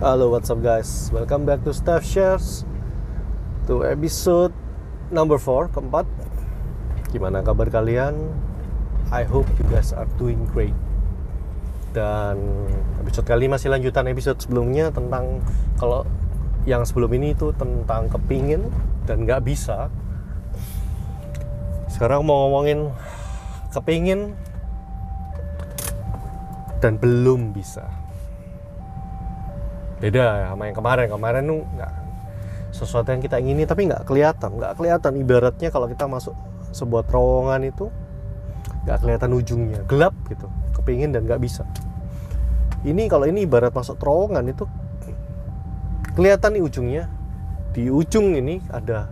Halo, what's up guys? Welcome back to Staff Chefs, to episode number 4, keempat. Gimana kabar kalian? I hope you guys are doing great. Dan episode kali ini masih lanjutan episode sebelumnya tentang, kalau yang sebelum ini itu tentang kepingin dan gak bisa. Sekarang mau ngomongin kepingin dan belum bisa. Beda ya sama yang kemarin tuh nggak, sesuatu yang kita ingini tapi nggak kelihatan. Ibaratnya kalau kita masuk sebuah terowongan itu nggak kelihatan ujungnya, gelap gitu, kepingin dan nggak bisa. Ini kalau ini ibarat masuk terowongan itu kelihatan nih ujungnya, di ujung ini ada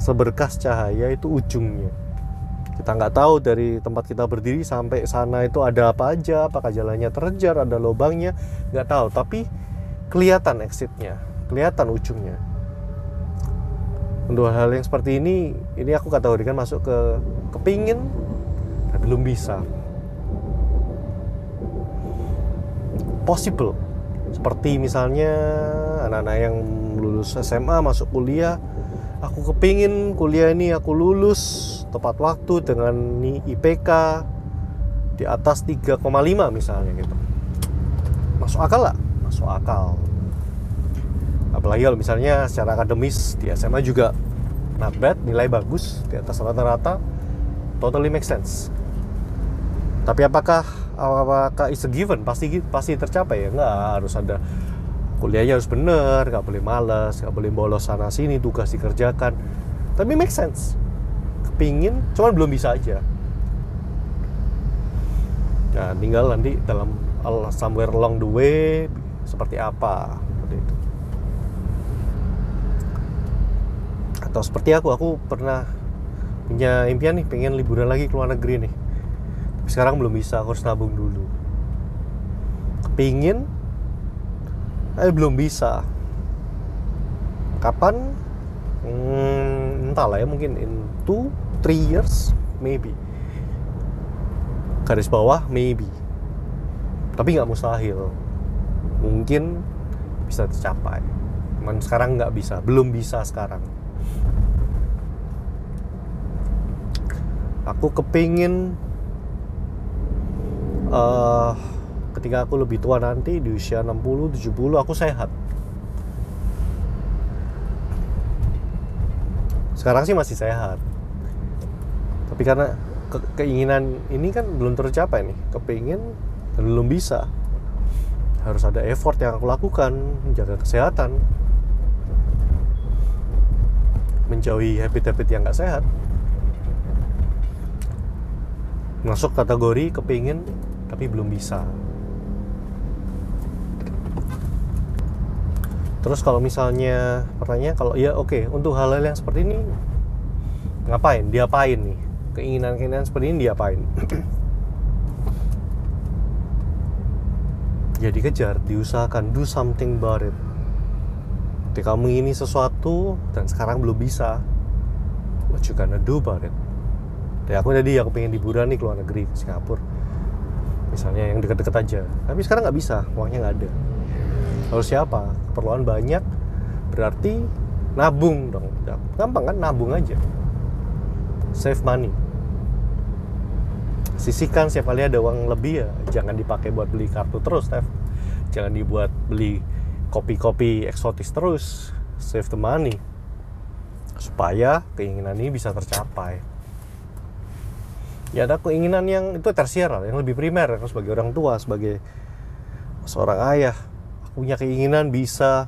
seberkas cahaya, itu ujungnya. Kita nggak tahu dari tempat kita berdiri sampai sana itu ada apa aja, apakah jalannya terjal, ada lubangnya, nggak tahu. Tapi kelihatan exitnya, kelihatan ujungnya. Untuk hal yang seperti ini aku kategorikan masuk ke kepingin, tapi belum bisa. Possible. Seperti misalnya anak-anak yang lulus SMA masuk kuliah, aku kepingin kuliah ini aku lulus tepat waktu dengan IPK di atas 3,5 misalnya gitu. Masuk akal lah, masuk akal. Apalagi kalau misalnya secara akademis di SMA juga not bad, nilai bagus di atas rata-rata, totally make sense. Tapi apakah is a given? Pasti tercapai ya? Enggak, harus ada, kuliahnya harus bener, gak boleh malas, gak boleh bolos sana sini, tugas dikerjakan. Tapi make sense. Pingin, cuman belum bisa aja. Nah, tinggal nanti dalam somewhere along the way seperti apa, seperti itu. Atau seperti aku pernah punya impian nih, pengen liburan lagi ke luar negeri nih. Tapi sekarang belum bisa, harus nabung dulu. Kepingin, belum bisa. Kapan? Entahlah ya, mungkin in 2-3 years maybe, garis bawah maybe, tapi nggak mustahil, mungkin bisa tercapai. Cuman sekarang nggak bisa, belum bisa sekarang. Aku kepingin ketika aku lebih tua nanti di usia 60-70 aku sehat. Sekarang sih masih sehat, tapi karena keinginan ini kan belum tercapai nih, kepingin dan belum bisa, harus ada effort yang aku lakukan, menjaga kesehatan, menjauhi habit-habit yang nggak sehat. Masuk kategori kepingin tapi belum bisa. Terus kalau misalnya pertanyaan, kalau ya oke, untuk hal-hal yang seperti ini ngapain? Diapain nih? Keinginan-keinginan seperti ini diapain? Ya dikejar, diusahakan, do something about it. Ketika kamu ingini sesuatu dan sekarang belum bisa, what you gonna do about it? Ya aku tadi pengen liburan nih ke luar negeri, ke Singapura misalnya, yang deket-deket aja. Tapi sekarang nggak bisa, uangnya nggak ada. Harus siapa? Keperluan banyak, berarti nabung dong. Gampang kan, nabung aja, save money, sisihkan. Setiap kali ada uang lebih ya jangan dipakai buat beli kartu terus, Steph. Jangan dibuat beli kopi-kopi eksotis terus. Save the money supaya keinginan ini bisa tercapai. Ya ada keinginan yang itu tersier, yang lebih primer. Sebagai orang tua, sebagai seorang ayah, punya keinginan bisa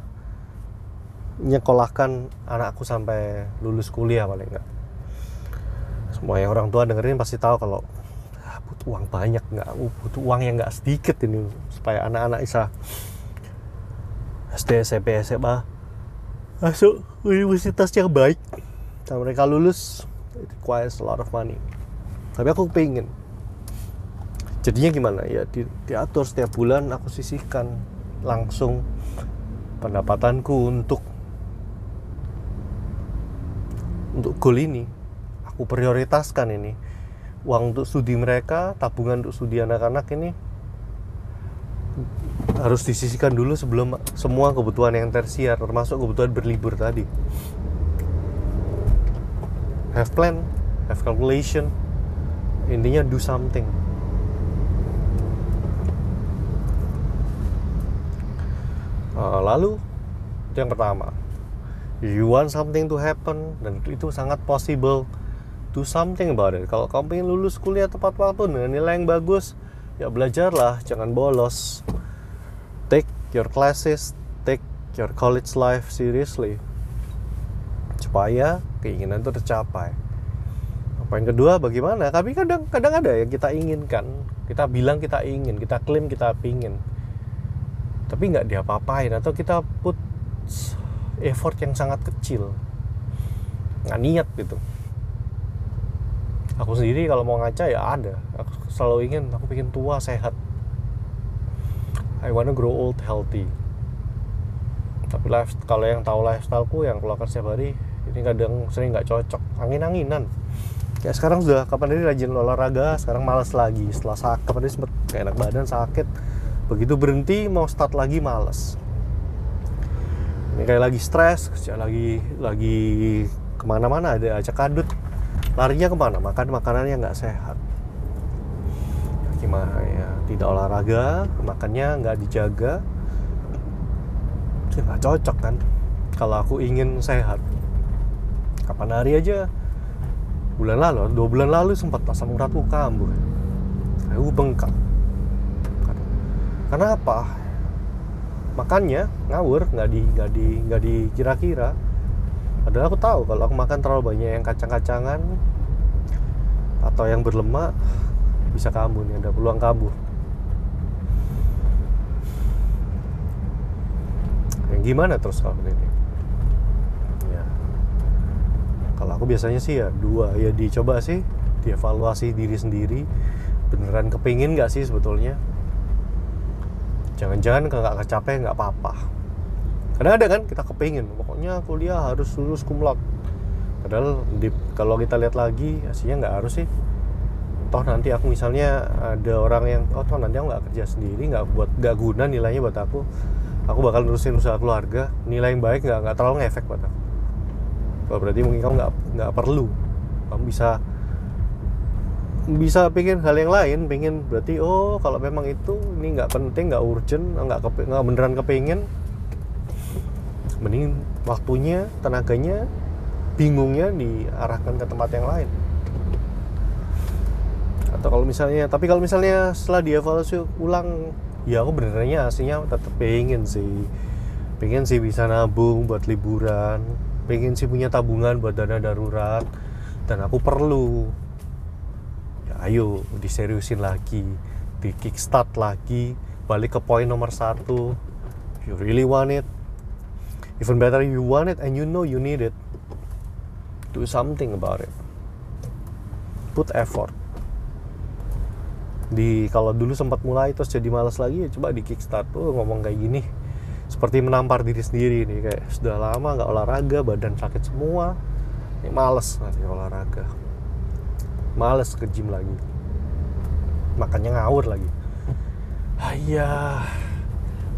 nyekolahkan anakku sampai lulus kuliah paling enggak. Semua yang orang tua dengerin pasti tahu kalau butuh uang banyak, enggak, butuh uang yang enggak sedikit ini supaya anak-anak bisa SD, SMP, SMA masuk universitas yang baik. Dan mereka lulus, it requires a lot of money. Tapi aku pengen. Jadinya gimana? Ya diatur setiap bulan aku sisihkan langsung pendapatanku untuk goal ini. Aku prioritaskan ini, uang untuk studi mereka, tabungan untuk studi anak-anak ini harus disisihkan dulu sebelum semua kebutuhan yang tersier, termasuk kebutuhan berlibur tadi. Have plan, have calculation, intinya do something. Lalu itu yang pertama, you want something to happen, dan itu sangat possible. Do something about it. Kalau kamu pengen lulus kuliah tepat waktu dengan nilai yang bagus, ya belajarlah, jangan bolos. Take your classes, take your college life seriously, supaya keinginan itu tercapai. Apa yang kedua, bagaimana? Tapi kadang ada yang kita inginkan, kita bilang kita ingin, kita klaim kita pingin, tapi nggak diapa-apain, atau kita put effort yang sangat kecil, nggak niat gitu. Aku sendiri kalau mau ngaca ya ada, aku selalu ingin, aku pengen tua sehat. I wanna grow old healthy. Tapi kalau yang tahu lifestyleku yang keluarkan setiap hari, ini kadang sering nggak cocok, angin-anginan. Ya sekarang sudah, kapan tadi rajin olahraga, sekarang malas lagi. Setelah sakit, kapan tadi sempet kayak enak badan sakit, begitu berhenti mau start lagi malas. Ini kayak lagi stres, kerja lagi kemana-mana ada aja kadut, larinya kemana? Makan makanan yang nggak sehat. Gimana ya, tidak olahraga, makannya nggak dijaga, nggak cocok kan. Kalau aku ingin sehat, kapan hari aja, bulan lalu, 2 bulan lalu sempat asam uratku kambuh, aku bengkak. Karena apa? Makannya ngawur, nggak di kira-kira. Padahal aku tahu kalau aku makan terlalu banyak yang kacang-kacangan atau yang berlemak, bisa kambuh nih, ada peluang kambuh. Yang gimana terus kalau ini? Ya. Kalau aku biasanya sih ya 2, ya dicoba sih, dievaluasi diri sendiri, beneran kepingin nggak sih sebetulnya? Jangan-jangan nggak kecapai nggak apa-apa. Karena ada kan kita kepingin, pokoknya kuliah harus lulus kumlot. Padahal kalau kita lihat lagi, aslinya nggak harus sih. Toh nanti aku misalnya ada orang yang toh nanti aku nggak kerja sendiri, nggak guna nilainya buat aku. Aku bakal nerusin usaha keluarga, nilai yang baik nggak terlalu ngefek buat aku. Berarti mungkin kamu nggak perlu, kamu bisa pingin hal yang lain, pingin berarti oh kalau memang itu ini nggak penting, nggak urgent, nggak beneran kepingin, mending waktunya, tenaganya, bingungnya diarahkan ke tempat yang lain. Atau kalau misalnya, tapi kalau misalnya setelah dievaluasi ulang, ya aku benernya aslinya tetap pengen sih bisa nabung buat liburan, pengen sih punya tabungan buat dana darurat, dan aku perlu. Ya ayo diseriusin lagi, di kickstart lagi, balik ke poin nomor 1. You really want it, even better you want it and you know you need it. Do something about it. Put effort. Kalau dulu sempat mulai terus jadi malas lagi, ya coba di kickstart. Ngomong kayak gini seperti menampar diri sendiri nih, kayak sudah lama nggak olahraga, badan sakit semua, ini malas nanti olahraga, malas ke gym lagi, makannya ngawur lagi, ayah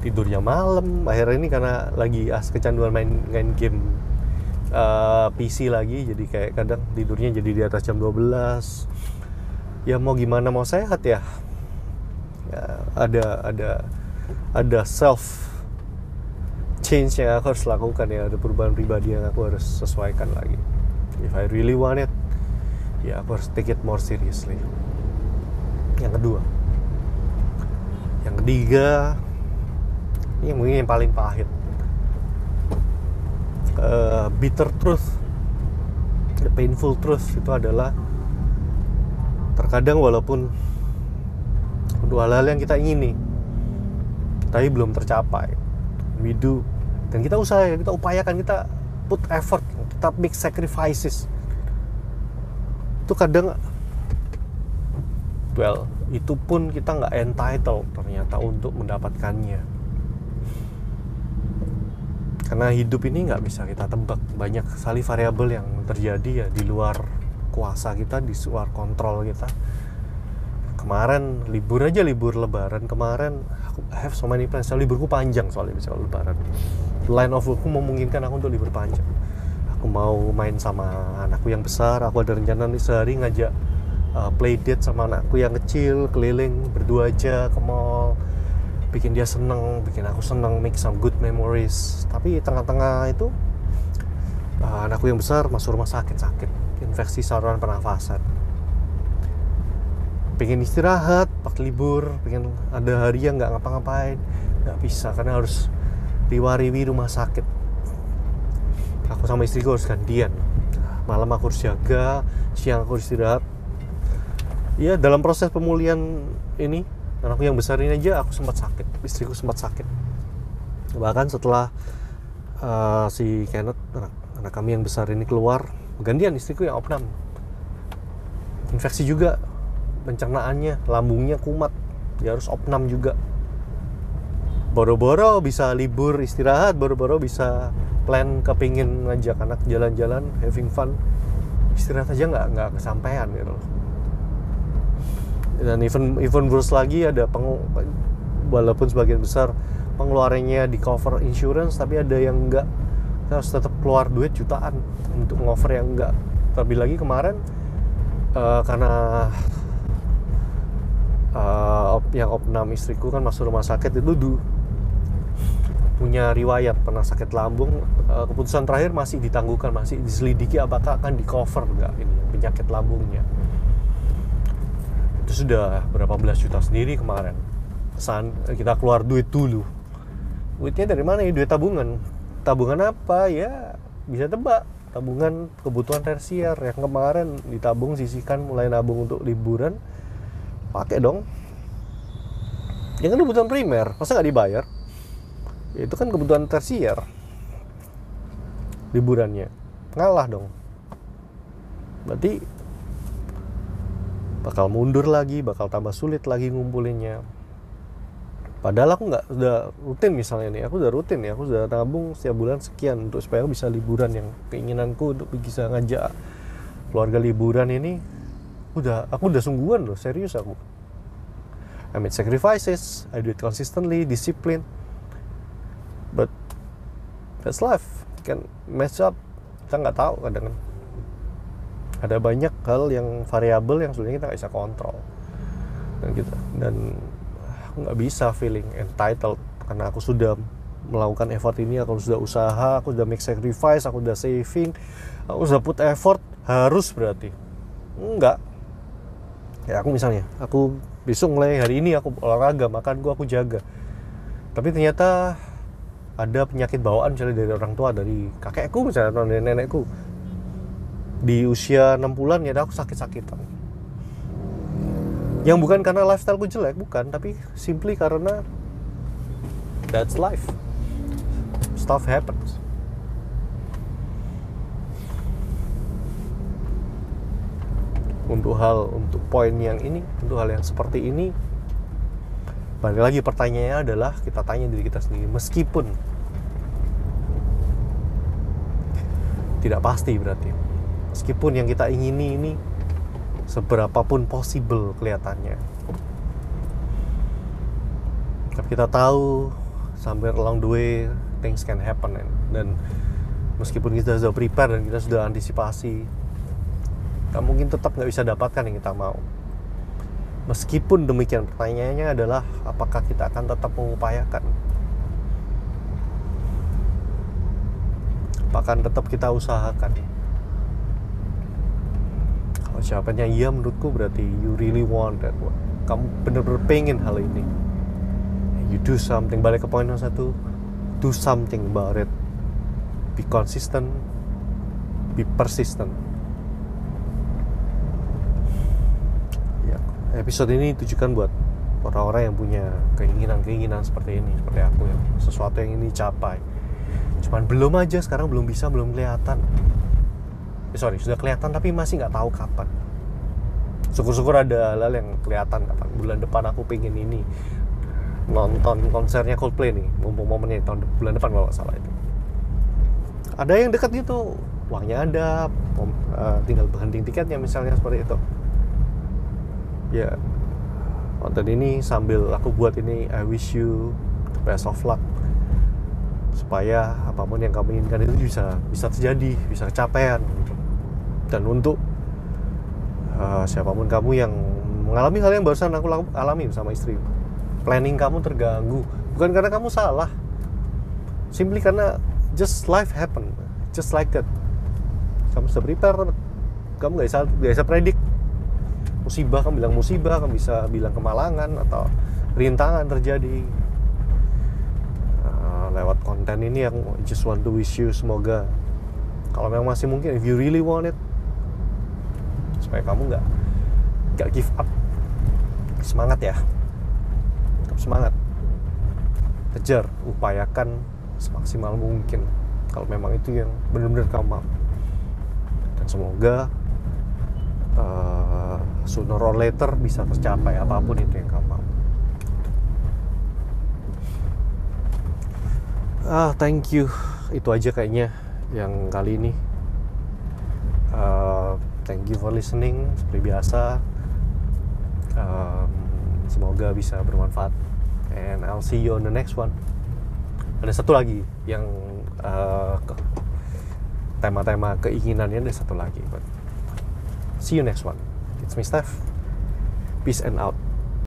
tidurnya malam. Akhirnya ini karena lagi kecanduan main game PC lagi, jadi kayak kadang tidurnya jadi di atas jam 12. Ya mau gimana, mau sehat ya, ada self change yang aku harus lakukan, ya ada perubahan pribadi yang aku harus sesuaikan lagi. If I really want it, ya aku harus take it more seriously. Yang kedua, yang ketiga, ini mungkin yang paling pahit, bitter truth, the painful truth, itu adalah terkadang walaupun hal-hal yang kita ingini tapi belum tercapai, we do, dan kita usaha, kita upayakan, kita put effort, kita make sacrifices, itu kadang well, itu pun kita nggak entitled ternyata untuk mendapatkannya, karena hidup ini nggak bisa kita tebak, banyak sekali variabel yang terjadi ya di luar kuasa kita, di luar kontrol kita. kemarin libur lebaran kemarin aku have so many plans. Soalnya liburku panjang, soalnya bisa lebaran line of workku memungkinkan aku untuk libur panjang. Aku mau main sama anakku yang besar, aku ada rencana nih sehari ngajak play date sama anakku yang kecil, keliling berdua aja ke mall, bikin dia seneng, bikin aku seneng, make some good memories. Tapi tengah-tengah itu anakku yang besar masuk rumah sakit, infeksi saluran pernafasan. Pengen istirahat, pakai libur, pengen ada hari yang nggak ngapa-ngapain, nggak bisa karena harus riwariwi rumah sakit. Aku sama istriku harus gantian, malam aku harus jaga, siang aku harus istirahat. Ya, dalam proses pemulihan ini, anakku yang besar ini aja aku sempat sakit, istriku sempat sakit. Bahkan setelah si Kenneth, anak kami yang besar ini keluar, gantian istriku yang opnam. Infeksi juga, pencernaannya, lambungnya kumat, dia harus opnam juga. Boro-boro bisa libur istirahat, boro-boro bisa plan kepingin ngajak anak jalan-jalan, having fun, istirahat aja nggak kesampaian gitu loh. Dan even worse lagi, ada walaupun sebagian besar pengeluarannya di cover insurance, tapi ada yang enggak. Kita harus tetap keluar duit jutaan untuk ngover yang enggak. Terlebih lagi kemarin karena yang opnam istriku kan masuk rumah sakit itu punya riwayat pernah sakit lambung. Keputusan terakhir masih ditangguhkan, masih diselidiki apakah akan di cover enggak ini penyakit lambungnya. Itu sudah berapa belas juta sendiri kemarin. Pesan kita keluar duit dulu. Duitnya dari mana ya? Duit tabungan. Tabungan apa ya? Bisa tebak. Tabungan kebutuhan tersier yang kemarin ditabung, sisihkan, mulai nabung untuk liburan. Pakai dong. Yang kan kebutuhan primer, masa nggak dibayar? Itu kan kebutuhan tersier. Liburannya ngalah dong. Berarti bakal mundur lagi, bakal tambah sulit lagi ngumpulinnya. Padahal aku udah rutin nih, aku sudah nabung setiap bulan sekian untuk supaya bisa liburan. Yang keinginanku untuk bisa ngajak keluarga liburan ini aku udah sungguhan loh, serius aku. I made sacrifices, I do it consistently, discipline. But that's life, can mess up, kita nggak tahu kadang. Ada banyak hal yang variabel yang sebenarnya kita nggak bisa kontrol dan aku nggak bisa feeling entitled karena aku sudah melakukan effort ini, aku sudah usaha, aku sudah make sacrifice, aku sudah saving, aku sudah put effort. Harus berarti enggak ya? Aku misalnya aku besok mulai hari ini aku olahraga, makan aku jaga, tapi ternyata ada penyakit bawaan misalnya dari orang tua, dari kakekku misalnya, dari nenekku. Di usia 6 bulan ya aku sakit-sakitan. Yang bukan karena lifestyle-ku jelek, bukan. Tapi simply karena that's life. Stuff happens. Untuk poin yang ini, untuk hal yang seperti ini, balik lagi pertanyaannya adalah kita tanya diri kita sendiri. Meskipun tidak pasti berarti. Meskipun yang kita ingini ini seberapapun possible kelihatannya, tapi kita tahu somewhere along the way things can happen. Dan meskipun kita sudah prepare dan kita sudah antisipasi, kita mungkin tetap nggak bisa dapatkan yang kita mau. Meskipun demikian, pertanyaannya adalah apakah kita akan tetap mengupayakan, apakah tetap kita usahakan. Jawabannya iya, menurutku berarti you really want that one. Kamu benar-benar pengen hal ini. You do something. Balik ke poin nomor 1, do something about it. Be consistent, be persistent. Ya, episode ini ditujukan buat orang-orang yang punya keinginan-keinginan seperti ini, seperti aku yang sesuatu yang ini capai. Cuman belum aja sekarang, belum bisa, belum kelihatan. Sudah kelihatan tapi masih nggak tahu kapan. Syukur-syukur ada hal yang kelihatan kapan. Bulan depan aku pengen ini, nonton konsernya Coldplay nih, mumpung momennya bulan depan kalau nggak salah itu. Ada yang dekat gitu, uangnya ada, tinggal berhenting tiketnya misalnya seperti itu. Ya, konten ini sambil aku buat ini. I wish you the best of luck, supaya apapun yang kamu inginkan itu bisa terjadi, bisa kecapean. Dan untuk siapapun kamu yang mengalami hal yang barusan aku alami sama istri, planning kamu terganggu, bukan karena kamu salah, simply karena just life happen, just like that. Kamu sudah prepare, kamu gak bisa predik musibah, kamu bilang musibah, kamu bisa bilang kemalangan atau rintangan terjadi. Lewat konten ini yang just want to wish you, semoga kalau memang masih mungkin, if you really want it, supaya kamu gak give up. Semangat ya, tetap semangat, kejar, upayakan semaksimal mungkin kalau memang itu yang benar-benar kamu mau. Dan semoga sooner or later bisa tercapai apapun itu yang kamu mau. Thank you. Itu aja kayaknya yang kali ini. Thank you for listening. Seperti biasa, semoga bisa bermanfaat. And I'll see you on the next one. Ada satu lagi yang tema-tema keinginannya, ada satu lagi. But see you next one. It's me, Staff. Peace and out.